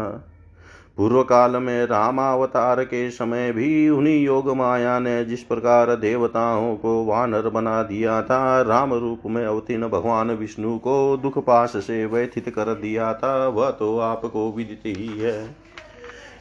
पूर्व काल में रामावतार के समय भी उन्हीं योग माया ने जिस प्रकार देवताओं को वानर बना दिया था, राम रूप में अवतीर्ण भगवान विष्णु को दुख पाश से व्यथित कर दिया था, वह तो आपको विदित ही है।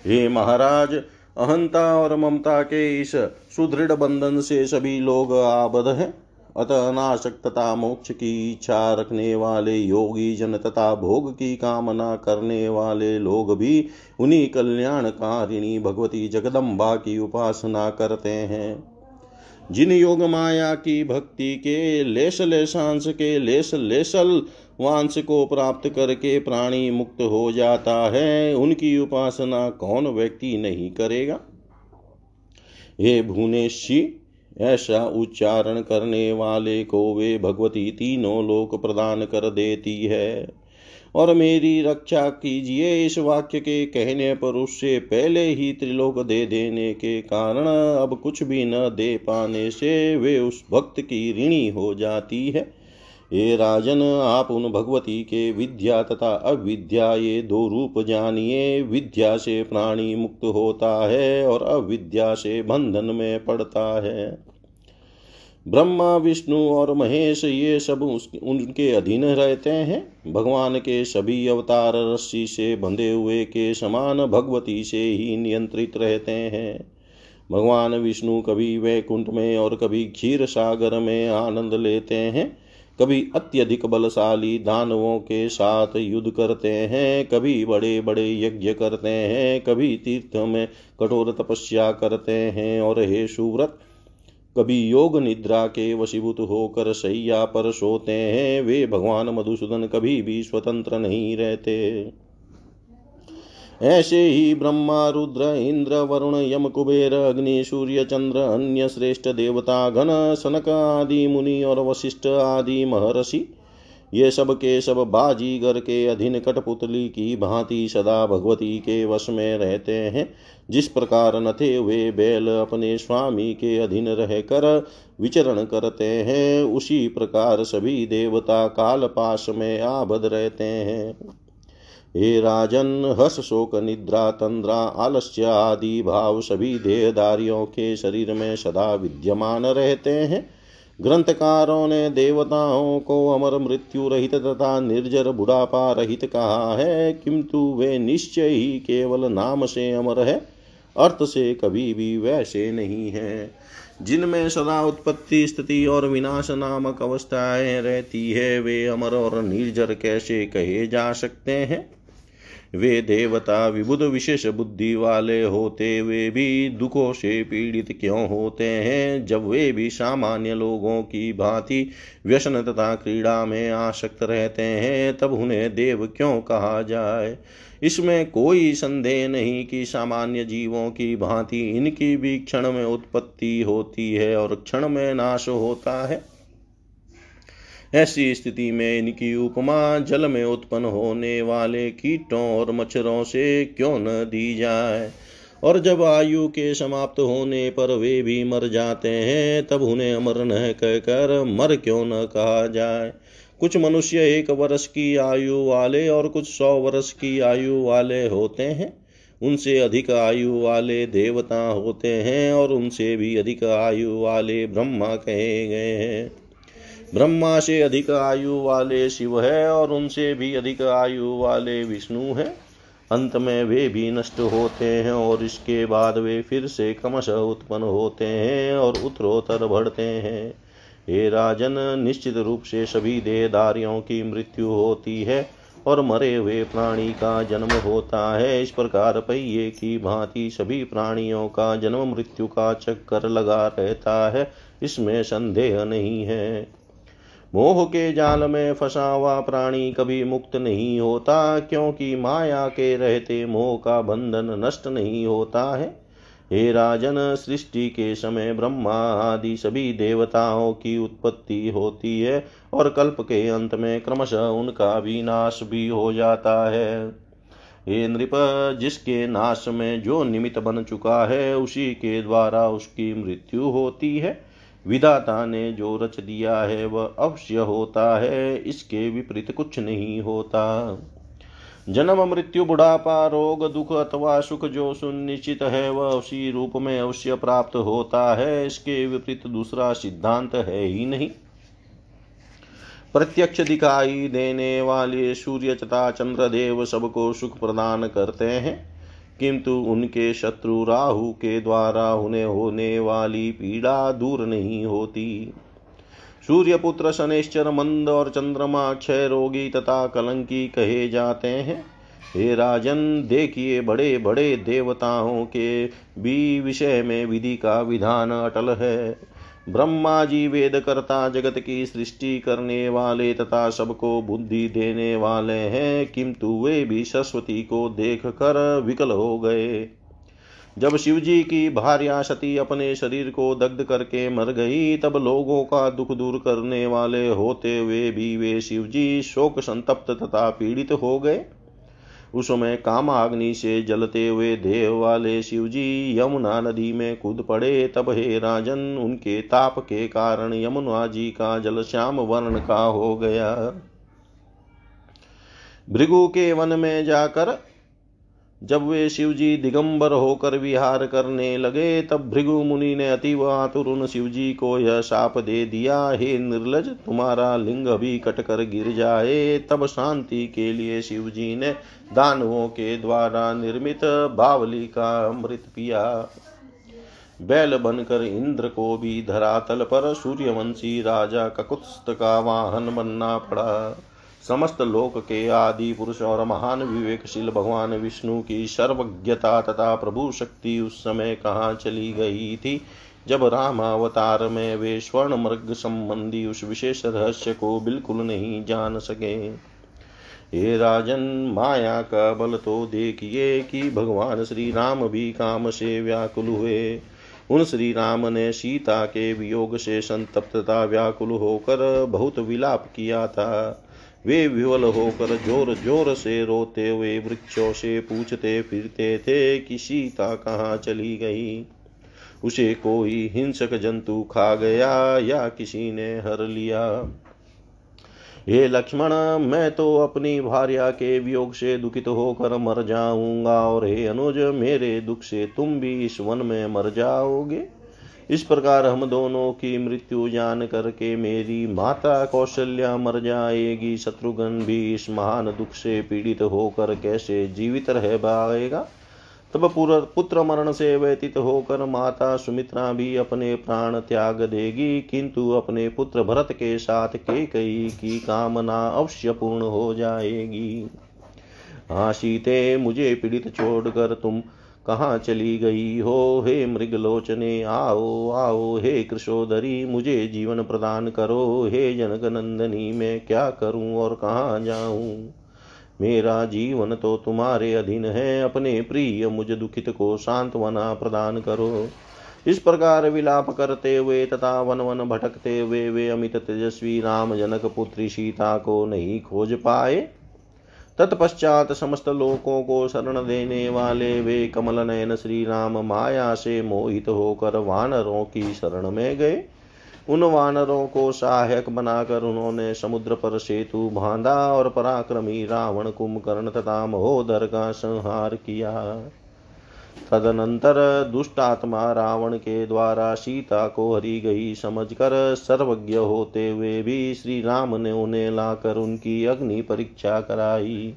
हे महाराज, अहंता और ममता के इस सुदृढ़ बंधन से सभी लोग आबद्ध हैं। अतः अनासक्त तथा मोक्ष की इच्छा रखने वाले योगी जन तथा भोग की कामना करने वाले लोग भी उन्हीं कल्याणकारिणी भगवती जगदम्बा की उपासना करते हैं। जिन योग माया की भक्ति के लेश लेशांश के लेश लेशल वांश को प्राप्त करके प्राणी मुक्त हो जाता है, उनकी उपासना कौन व्यक्ति नहीं करेगा। हे भुवनेशी, ऐसा उच्चारण करने वाले को वे भगवती तीनों लोक प्रदान कर देती है। और मेरी रक्षा कीजिए, इस वाक्य के कहने पर उससे पहले ही त्रिलोक दे देने के कारण अब कुछ भी न दे पाने से वे उस भक्त की ऋणी हो जाती है। ये राजन, आप उन भगवती के विद्या तथा अविद्या ये दो रूप जानिए। विद्या से प्राणी मुक्त होता है और अविद्या से बंधन में पड़ता है। ब्रह्मा, विष्णु और महेश ये सब उनके अधीन रहते हैं। भगवान के सभी अवतार रस्सी से बंधे हुए के समान भगवती से ही नियंत्रित रहते हैं। भगवान विष्णु कभी वैकुंठ में और कभी क्षीर सागर में आनंद लेते हैं, कभी अत्यधिक बलशाली दानवों के साथ युद्ध करते हैं, कभी बड़े बड़े यज्ञ करते हैं, कभी तीर्थ में कठोर तपस्या करते हैं। और हे सुव्रत, कभी योग निद्रा के वशीभूत होकर शैया पर सोते हैं। वे भगवान मधुसूदन कभी भी स्वतंत्र नहीं रहते। ऐसे ही ब्रह्मा, रुद्र, इंद्र, वरुण, यम, कुबेर, अग्नि, सूर्य, चंद्र, अन्य श्रेष्ठ देवता गण, सनक आदि मुनि और वशिष्ठ आदि महर्षि ये सब के सब बाजीगर के अधीन कठपुतली की भांति सदा भगवती के वश में रहते हैं। जिस प्रकार नथे हुए बैल अपने स्वामी के अधीन रहकर विचरण करते हैं, उसी प्रकार सभी देवता कालपाश में आबद्ध रहते हैं। हे राजन, हर्ष, शोक, निद्रा, तंद्रा, आलस्य आदि भाव सभी देहधारियों के शरीर में सदा विद्यमान रहते हैं। ग्रंथकारों ने देवताओं को अमर, मृत्यु रहित तथा निर्जर, बुढ़ापा रहित कहा है, किंतु वे निश्चय ही केवल नाम से अमर है, अर्थ से कभी भी वैसे नहीं है। जिनमें सदा उत्पत्ति, स्थिति और विनाश नामक अवस्थाएं रहती है, वे अमर और निर्जर कैसे कहे जा सकते हैं। वे देवता विबुध विशेष बुद्धि वाले होते हुए भी दुखों से पीड़ित क्यों होते हैं, जब वे भी सामान्य लोगों की भांति व्यसन तथा क्रीड़ा में आसक्त रहते हैं, तब उन्हें देव क्यों कहा जाए। इसमें कोई संदेह नहीं कि सामान्य जीवों की भांति इनकी भी क्षण में उत्पत्ति होती है और क्षण में नाश होता है। ऐसी स्थिति में इनकी उपमा जल में उत्पन्न होने वाले कीटों और मच्छरों से क्यों न दी जाए। और जब आयु के समाप्त होने पर वे भी मर जाते हैं, तब उन्हें अमर न कहकर मर क्यों न कहा जाए। कुछ मनुष्य 1 वर्ष की आयु वाले और कुछ 100 वर्ष की आयु वाले होते हैं। उनसे अधिक आयु वाले देवता होते हैं और उनसे भी अधिक आयु वाले ब्रह्मा कहे गए हैं। ब्रह्मा से अधिक आयु वाले शिव है और उनसे भी अधिक आयु वाले विष्णु है। अंत में वे भी नष्ट होते हैं और इसके बाद वे फिर से क्रमशः उत्पन्न होते हैं और उत्तरोत्तर बढ़ते हैं। हे राजन, निश्चित रूप से सभी देहधारियों की मृत्यु होती है और मरे हुए प्राणी का जन्म होता है। इस प्रकार पहिए की भांति सभी प्राणियों का जन्म मृत्यु का चक्कर लगा रहता है, इसमें संदेह नहीं है। मोह के जाल में फंसा हुआ प्राणी कभी मुक्त नहीं होता, क्योंकि माया के रहते मोह का बंधन नष्ट नहीं होता है। हे राजन, सृष्टि के समय ब्रह्मा आदि सभी देवताओं की उत्पत्ति होती है और कल्प के अंत में क्रमशः उनका विनाश भी हो जाता है। हे नृप, जिसके नाश में जो निमित्त बन चुका है, उसी के द्वारा उसकी मृत्यु होती है। विधाता ने जो रच दिया है वह अवश्य होता है, इसके विपरीत कुछ नहीं होता। जन्म, मृत्यु, बुढ़ापा, रोग, दुख अथवा सुख जो सुनिश्चित है वह उसी रूप में अवश्य प्राप्त होता है, इसके विपरीत दूसरा सिद्धांत है ही नहीं। प्रत्यक्ष दिखाई देने वाले सूर्य तथा चंद्रदेव सबको सुख प्रदान करते हैं, किंतु उनके शत्रु राहु के द्वारा उन्हें होने वाली पीड़ा दूर नहीं होती। सूर्यपुत्र शनैश्चर मंद और चंद्रमा क्षय रोगी तथा कलंकी कहे जाते हैं। हे राजन, देखिए बड़े बड़े देवताओं के भी विषय में विधि का विधान अटल है। ब्रह्मा जी वेदकर्ता, जगत की सृष्टि करने वाले तथा सबको बुद्धि देने वाले हैं, किंतु वे भी सरस्वती को देखकर विकल हो गए। जब शिवजी की भार्या सती अपने शरीर को दग्ध करके मर गई, तब लोगों का दुख दूर करने वाले होते हुए भी वे शिवजी शोक संतप्त तथा पीड़ित हो गए। उस समय कामाग्नि से जलते हुए देह वाले शिवजी यमुना नदी में कूद पड़े। तब हे राजन, उनके ताप के कारण यमुना जी का जल श्याम वर्ण का हो गया। भृगु के वन में जाकर जब वे शिवजी दिगंबर होकर विहार करने लगे, तब भृगु मुनि ने अतीव आतुर उन शिवजी को यह शाप दे दिया, हे निर्लज, तुम्हारा लिंग भी कटकर गिर जाए। तब शांति के लिए शिवजी ने दानवों के द्वारा निर्मित बावली का अमृत पिया। बैल बनकर इंद्र को भी धरातल पर सूर्यवंशी राजा ककुत्स्थ का वाहन बनना पड़ा। समस्त लोक के आदि पुरुष और महान विवेकशील भगवान विष्णु की सर्वज्ञता तथा प्रभु शक्ति उस समय कहाँ चली गई थी, जब रामावतार में वे स्वर्ण मृग संबंधी उस विशेष रहस्य को बिल्कुल नहीं जान सके। हे राजन, माया का बल तो देखिए कि भगवान श्री राम भी काम से व्याकुल हुए। उन श्री राम ने सीता के वियोग से संतप्तता व्याकुल होकर बहुत विलाप किया था। वे विवल होकर जोर जोर से रोते हुए वृक्षों से पूछते फिरते थे कि सीता कहाँ चली गई, उसे कोई हिंसक जंतु खा गया या किसी ने हर लिया। हे लक्ष्मण, मैं तो अपनी भार्या के वियोग से दुखित होकर मर जाऊंगा, और हे अनुज, मेरे दुख से तुम भी इस वन में मर जाओगे। इस प्रकार हम दोनों की मृत्यु जान करके मेरी माता कौशल्या मर जाएगी। शत्रुघ्न भी इस महान दुख से पीड़ित होकर कैसे जीवित रह पाएगा। तब पुत्र मरण से व्यतीत होकर माता सुमित्रा भी अपने प्राण त्याग देगी, किंतु अपने पुत्र भरत के साथ कैकेयी की कामना अवश्य पूर्ण हो जाएगी। हाँ सीते, मुझे पीड़ित छोड़कर तुम कहाँ चली गई हो। हे मृगलोचने, आओ आओ। हे कृशोधरी, मुझे जीवन प्रदान करो। हे जनक नंदनी, मैं क्या करूं और कहाँ जाऊं। मेरा जीवन तो तुम्हारे अधीन है, अपने प्रिय मुझ दुखित को सांत्वना प्रदान करो। इस प्रकार विलाप करते हुए तथा वन वन भटकते हुए वे अमित तेजस्वी राम जनक पुत्री सीता को नहीं खोज पाए। तत्पश्चात समस्त लोकों को शरण देने वाले वे कमल नयन श्री राम माया से मोहित होकर वानरों की शरण में गए। उन वानरों को सहायक बनाकर उन्होंने समुद्र पर सेतु बांधा और पराक्रमी रावण, कुंभकर्ण तथा महोदर का संहार किया। तदनंतर दुष्टात्मा रावण के द्वारा सीता को हरी गई समझकर सर्वज्ञ होते हुए भी श्री राम ने उन्हें लाकर उनकी अग्नि परीक्षा कराई।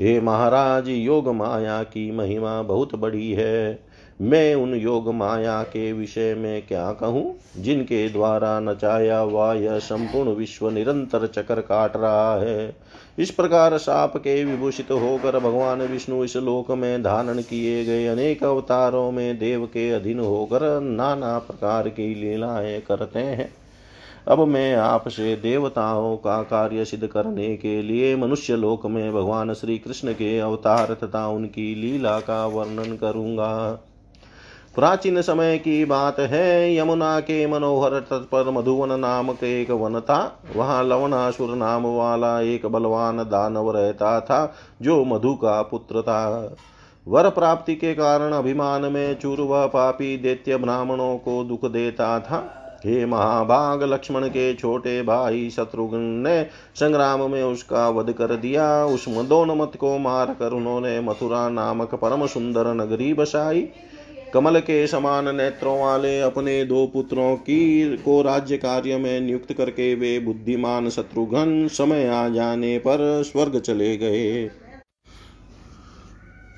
हे महाराज, योग माया की महिमा बहुत बड़ी है। मैं उन योग माया के विषय में क्या कहूँ, जिनके द्वारा नचाया हुआ यह संपूर्ण विश्व निरंतर चक्कर काट रहा है। इस प्रकार साप के विभूषित होकर भगवान विष्णु इस लोक में धारण किए गए अनेक अवतारों में देव के अधीन होकर नाना प्रकार की लीलाएं करते हैं। अब मैं आपसे देवताओं का कार्य सिद्ध करने के लिए मनुष्य लोक में भगवान श्री कृष्ण के अवतार तथा उनकी लीला का वर्णन करूँगा। प्राचीन समय की बात है, यमुना के मनोहर तट पर मधुवन नाम के एक वन था। वहाँ लवणासुर नाम वाला एक बलवान दानव रहता था, जो मधु का पुत्र था। वर प्राप्ति के कारण अभिमान में चूर व पापी दैत्य ब्राह्मणों को दुख देता था। हे महाभाग, लक्ष्मण के छोटे भाई शत्रुघ्न ने संग्राम में उसका वध कर दिया। उस मदोन्मत्त को मारकर उन्होंने मथुरा नामक परम सुंदर नगरी बसाई। कमल के समान नेत्रों वाले अपने दो पुत्रों की को राज्य कार्य में नियुक्त करके वे बुद्धिमान शत्रुघ्न समय आ जाने पर स्वर्ग चले गए।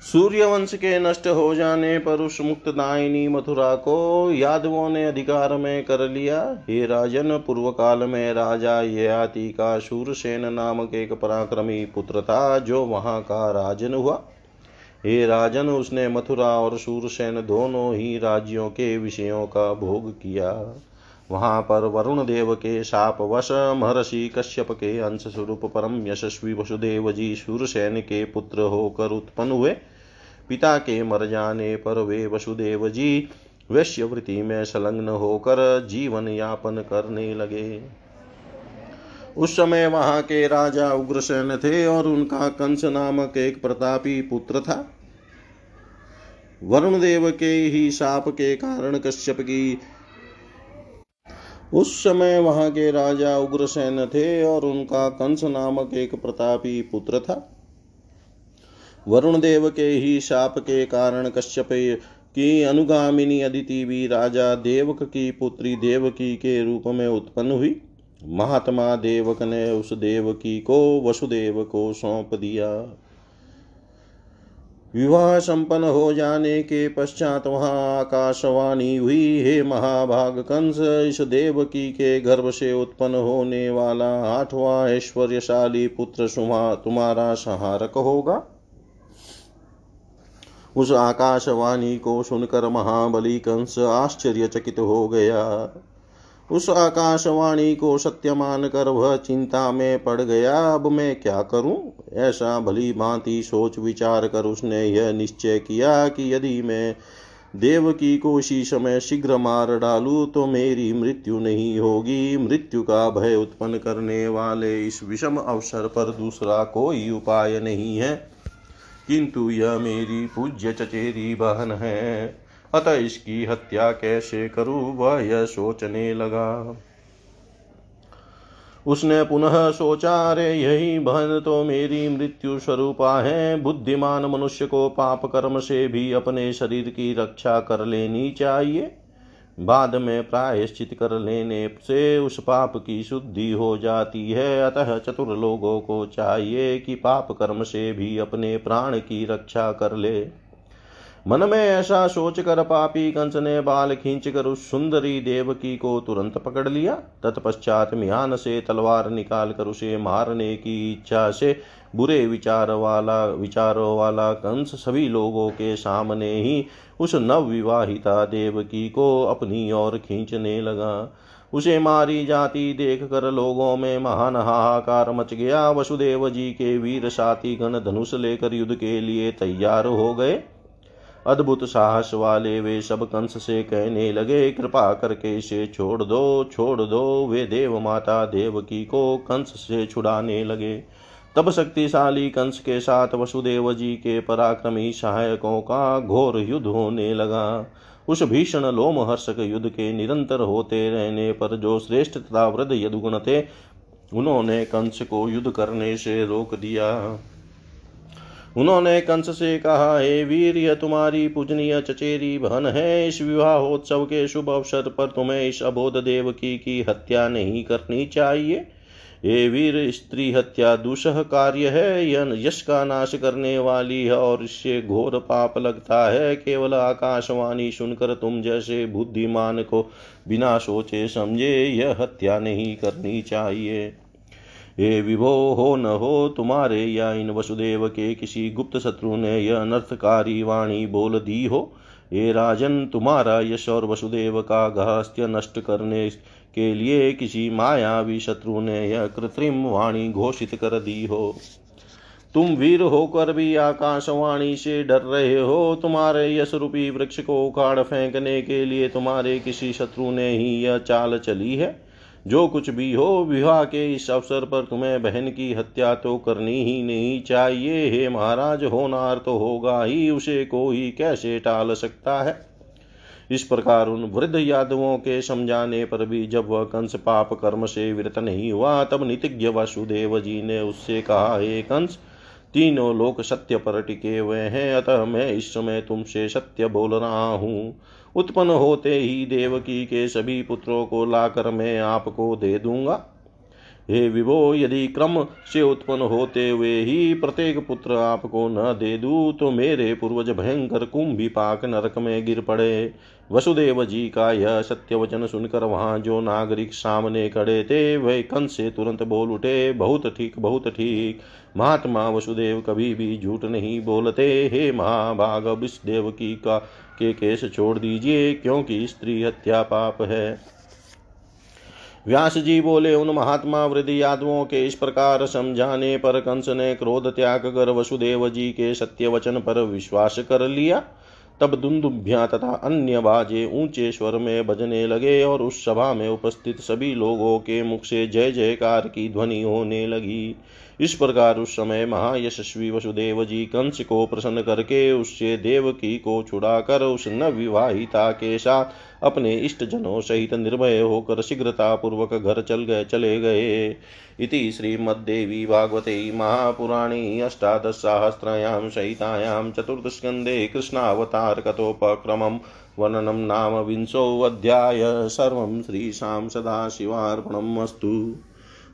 सूर्यवंश के नष्ट हो जाने पर उस मुक्तदायिनी मथुरा को यादवों ने अधिकार में कर लिया। हे राजन, पूर्व काल में राजा ययाति का शूरसेन नामक एक पराक्रमी पुत्र था जो वहां का राजन हुआ। हे राजन, उसने मथुरा और शूरसेन दोनों ही राज्यों के विषयों का भोग किया। वहां पर वरुण देव के शापवश महर्षि कश्यप के अंश स्वरूप परम यशस्वी वसुदेव जी शूरसेन के पुत्र होकर उत्पन्न हुए। पिता के मर जाने पर वे वसुदेव जी वैश्यवृत्ति में संलग्न होकर जीवन यापन करने लगे। उस समय वहां के राजा उग्रसेन थे और उनका कंस नामक एक प्रतापी पुत्र था। वरुण देव के ही शाप के कारण कश्यप की अनुगामिनी अदिति भी राजा देवक की पुत्री देवकी के रूप में उत्पन्न हुई। महात्मा देवक ने उस देवकी को वसुदेव को सौंप दिया। विवाह संपन्न हो जाने के पश्चात वहां आकाशवाणी हुई, हे महाभाग कंस, इस देवकी के गर्भ से उत्पन्न होने वाला आठवां ऐश्वर्यशाली पुत्र तुम्हारा सहारक होगा। उस आकाशवाणी को सुनकर महाबली कंस आश्चर्यचकित हो गया। उस आकाशवाणी को सत्य मानकर वह चिंता में पड़ गया। अब मैं क्या करूं? ऐसा भली भांति सोच विचार कर उसने यह निश्चय किया कि यदि मैं देवकी को इसी समय शीघ्र मार डालूं तो मेरी मृत्यु नहीं होगी। मृत्यु का भय उत्पन्न करने वाले इस विषम अवसर पर दूसरा कोई उपाय नहीं है, किंतु यह मेरी पूज्य चचेरी बहन है, अतः इसकी हत्या कैसे करूं, वह यह सोचने लगा। उसने पुनः सोचा, अरे यही बहन तो मेरी मृत्यु स्वरूपा है। बुद्धिमान मनुष्य को पाप कर्म से भी अपने शरीर की रक्षा कर लेनी चाहिए। बाद में प्रायश्चित कर लेने से उस पाप की शुद्धि हो जाती है। अतः चतुर लोगों को चाहिए कि पाप कर्म से भी अपने प्राण की रक्षा कर ले। मन में ऐसा सोचकर पापी कंस ने बाल खींचकर उस सुंदरी देवकी को तुरंत पकड़ लिया। तत्पश्चात म्यान से तलवार निकालकर उसे मारने की इच्छा से बुरे विचारों वाला कंस सभी लोगों के सामने ही उस नवविवाहिता देवकी को अपनी ओर खींचने लगा। उसे मारी जाती देखकर लोगों में महान हाहाकार मच गया। वसुदेव जी के वीर साथी गण धनुष लेकर युद्ध के लिए तैयार हो गए। अद्भुत साहस वाले वे सब कंस से कहने लगे, कृपा करके इसे छोड़ दो। वे देव माता देवकी को कंस से छुड़ाने लगे। तब शक्तिशाली कंस के साथ वसुदेव जी के पराक्रमी सहायकों का घोर युद्ध होने लगा। उस भीषण लोमहर्षक युद्ध के निरंतर होते रहने पर जो श्रेष्ठ तथा वृद्ध यदुगुण थे, उन्होंने कंस को युद्ध करने से रोक दिया। उन्होंने कंस से कहा, हे वीर, यह तुम्हारी पूजनीय चचेरी बहन है। इस विवाहोत्सव के शुभ अवसर पर तुम्हें इस अबोध देवकी की हत्या नहीं करनी चाहिए। हे वीर, स्त्री हत्या दूषह कार्य है। यह यश का नाश करने वाली है और इससे घोर पाप लगता है। केवल आकाशवाणी सुनकर तुम जैसे बुद्धिमान को बिना सोचे समझे यह हत्या नहीं करनी चाहिए। हे विभो, हो न हो, तुम्हारे या इन वसुदेव के किसी गुप्त शत्रु ने यह अनर्थकारी वाणी बोल दी हो। हे राजन, तुम्हारा यश और वसुदेव का गाहस्थ्य नष्ट करने के लिए किसी मायावी शत्रु ने यह कृत्रिम वाणी घोषित कर दी हो। तुम वीर होकर भी आकाशवाणी से डर रहे हो। तुम्हारे यश रूपी वृक्ष को उखाड़ फेंकने के लिए तुम्हारे किसी शत्रु ने ही यह चाल चली है। जो कुछ भी हो, विवाह के इस अवसर पर तुम्हें बहन की हत्या तो करनी ही नहीं चाहिए। हे महाराज, होनार तो होगा ही, उसे कोई कैसे टाल सकता है। इस प्रकार उन वृद्ध यादवों के समझाने पर भी जब वह कंस पाप कर्म से विरत नहीं हुआ, तब नीतिज्ञ वासुदेव जी ने उससे कहा, हे कंस, तीनों लोक सत्य पर टिके हुए हैं, अतः मैं इस समय तुमसे सत्य बोल रहा हूँ। उत्पन्न होते ही देवकी के सभी पुत्रों को लाकर मैं आपको दे दूंगा। हे विभो, यदि क्रम से उत्पन्न होते हुए ही प्रत्येक पुत्र आपको न दे दूं तो मेरे पूर्वज भयंकर कुंभीपाक नरक में गिर पड़े। वसुदेव जी का यह सत्य वचन सुनकर वहां जो नागरिक सामने खड़े थे वे कंस से तुरंत बोल उठे, बहुत ठीक बहुत ठीक, महात्मा वसुदेव कभी भी झूठ नहीं बोलते। हे महाभाग, अब इस देवकी का के केस छोड़ दीजिए, क्योंकि स्त्री हत्या पाप है। व्यास जी बोले, उन महात्मा वृद्धि यादवों के इस प्रकार समझाने पर कंस ने क्रोध त्याग कर वसुदेव जी के सत्य वचन पर विश्वास कर लिया। तब दुंदुभ्या तथा अन्य बाजे ऊंचे स्वर में बजने लगे और उस सभा में उपस्थित सभी लोगों के मुख से जय जयकार की ध्वनि होने लगी। इस प्रकार उस समय महायशस्वी वसुदेव जी कंस को प्रसन्न करके उससे देवकी को छुड़ाकर उस नवविवाहिता के साथ अपने इष्टजनों सहित निर्भय होकर शीघ्रतापूर्वक घर चले गए। इति श्रीमद्देवी भागवते महापुराणे अष्टादशसहस्रायां सहितायां चतुर्थस्कन्धे कृष्णावतारकथोपक्रमं वर्णनं नाम विंशोऽध्याय। सर्वं श्रीशां सदाशिवार्पणम् अस्तु।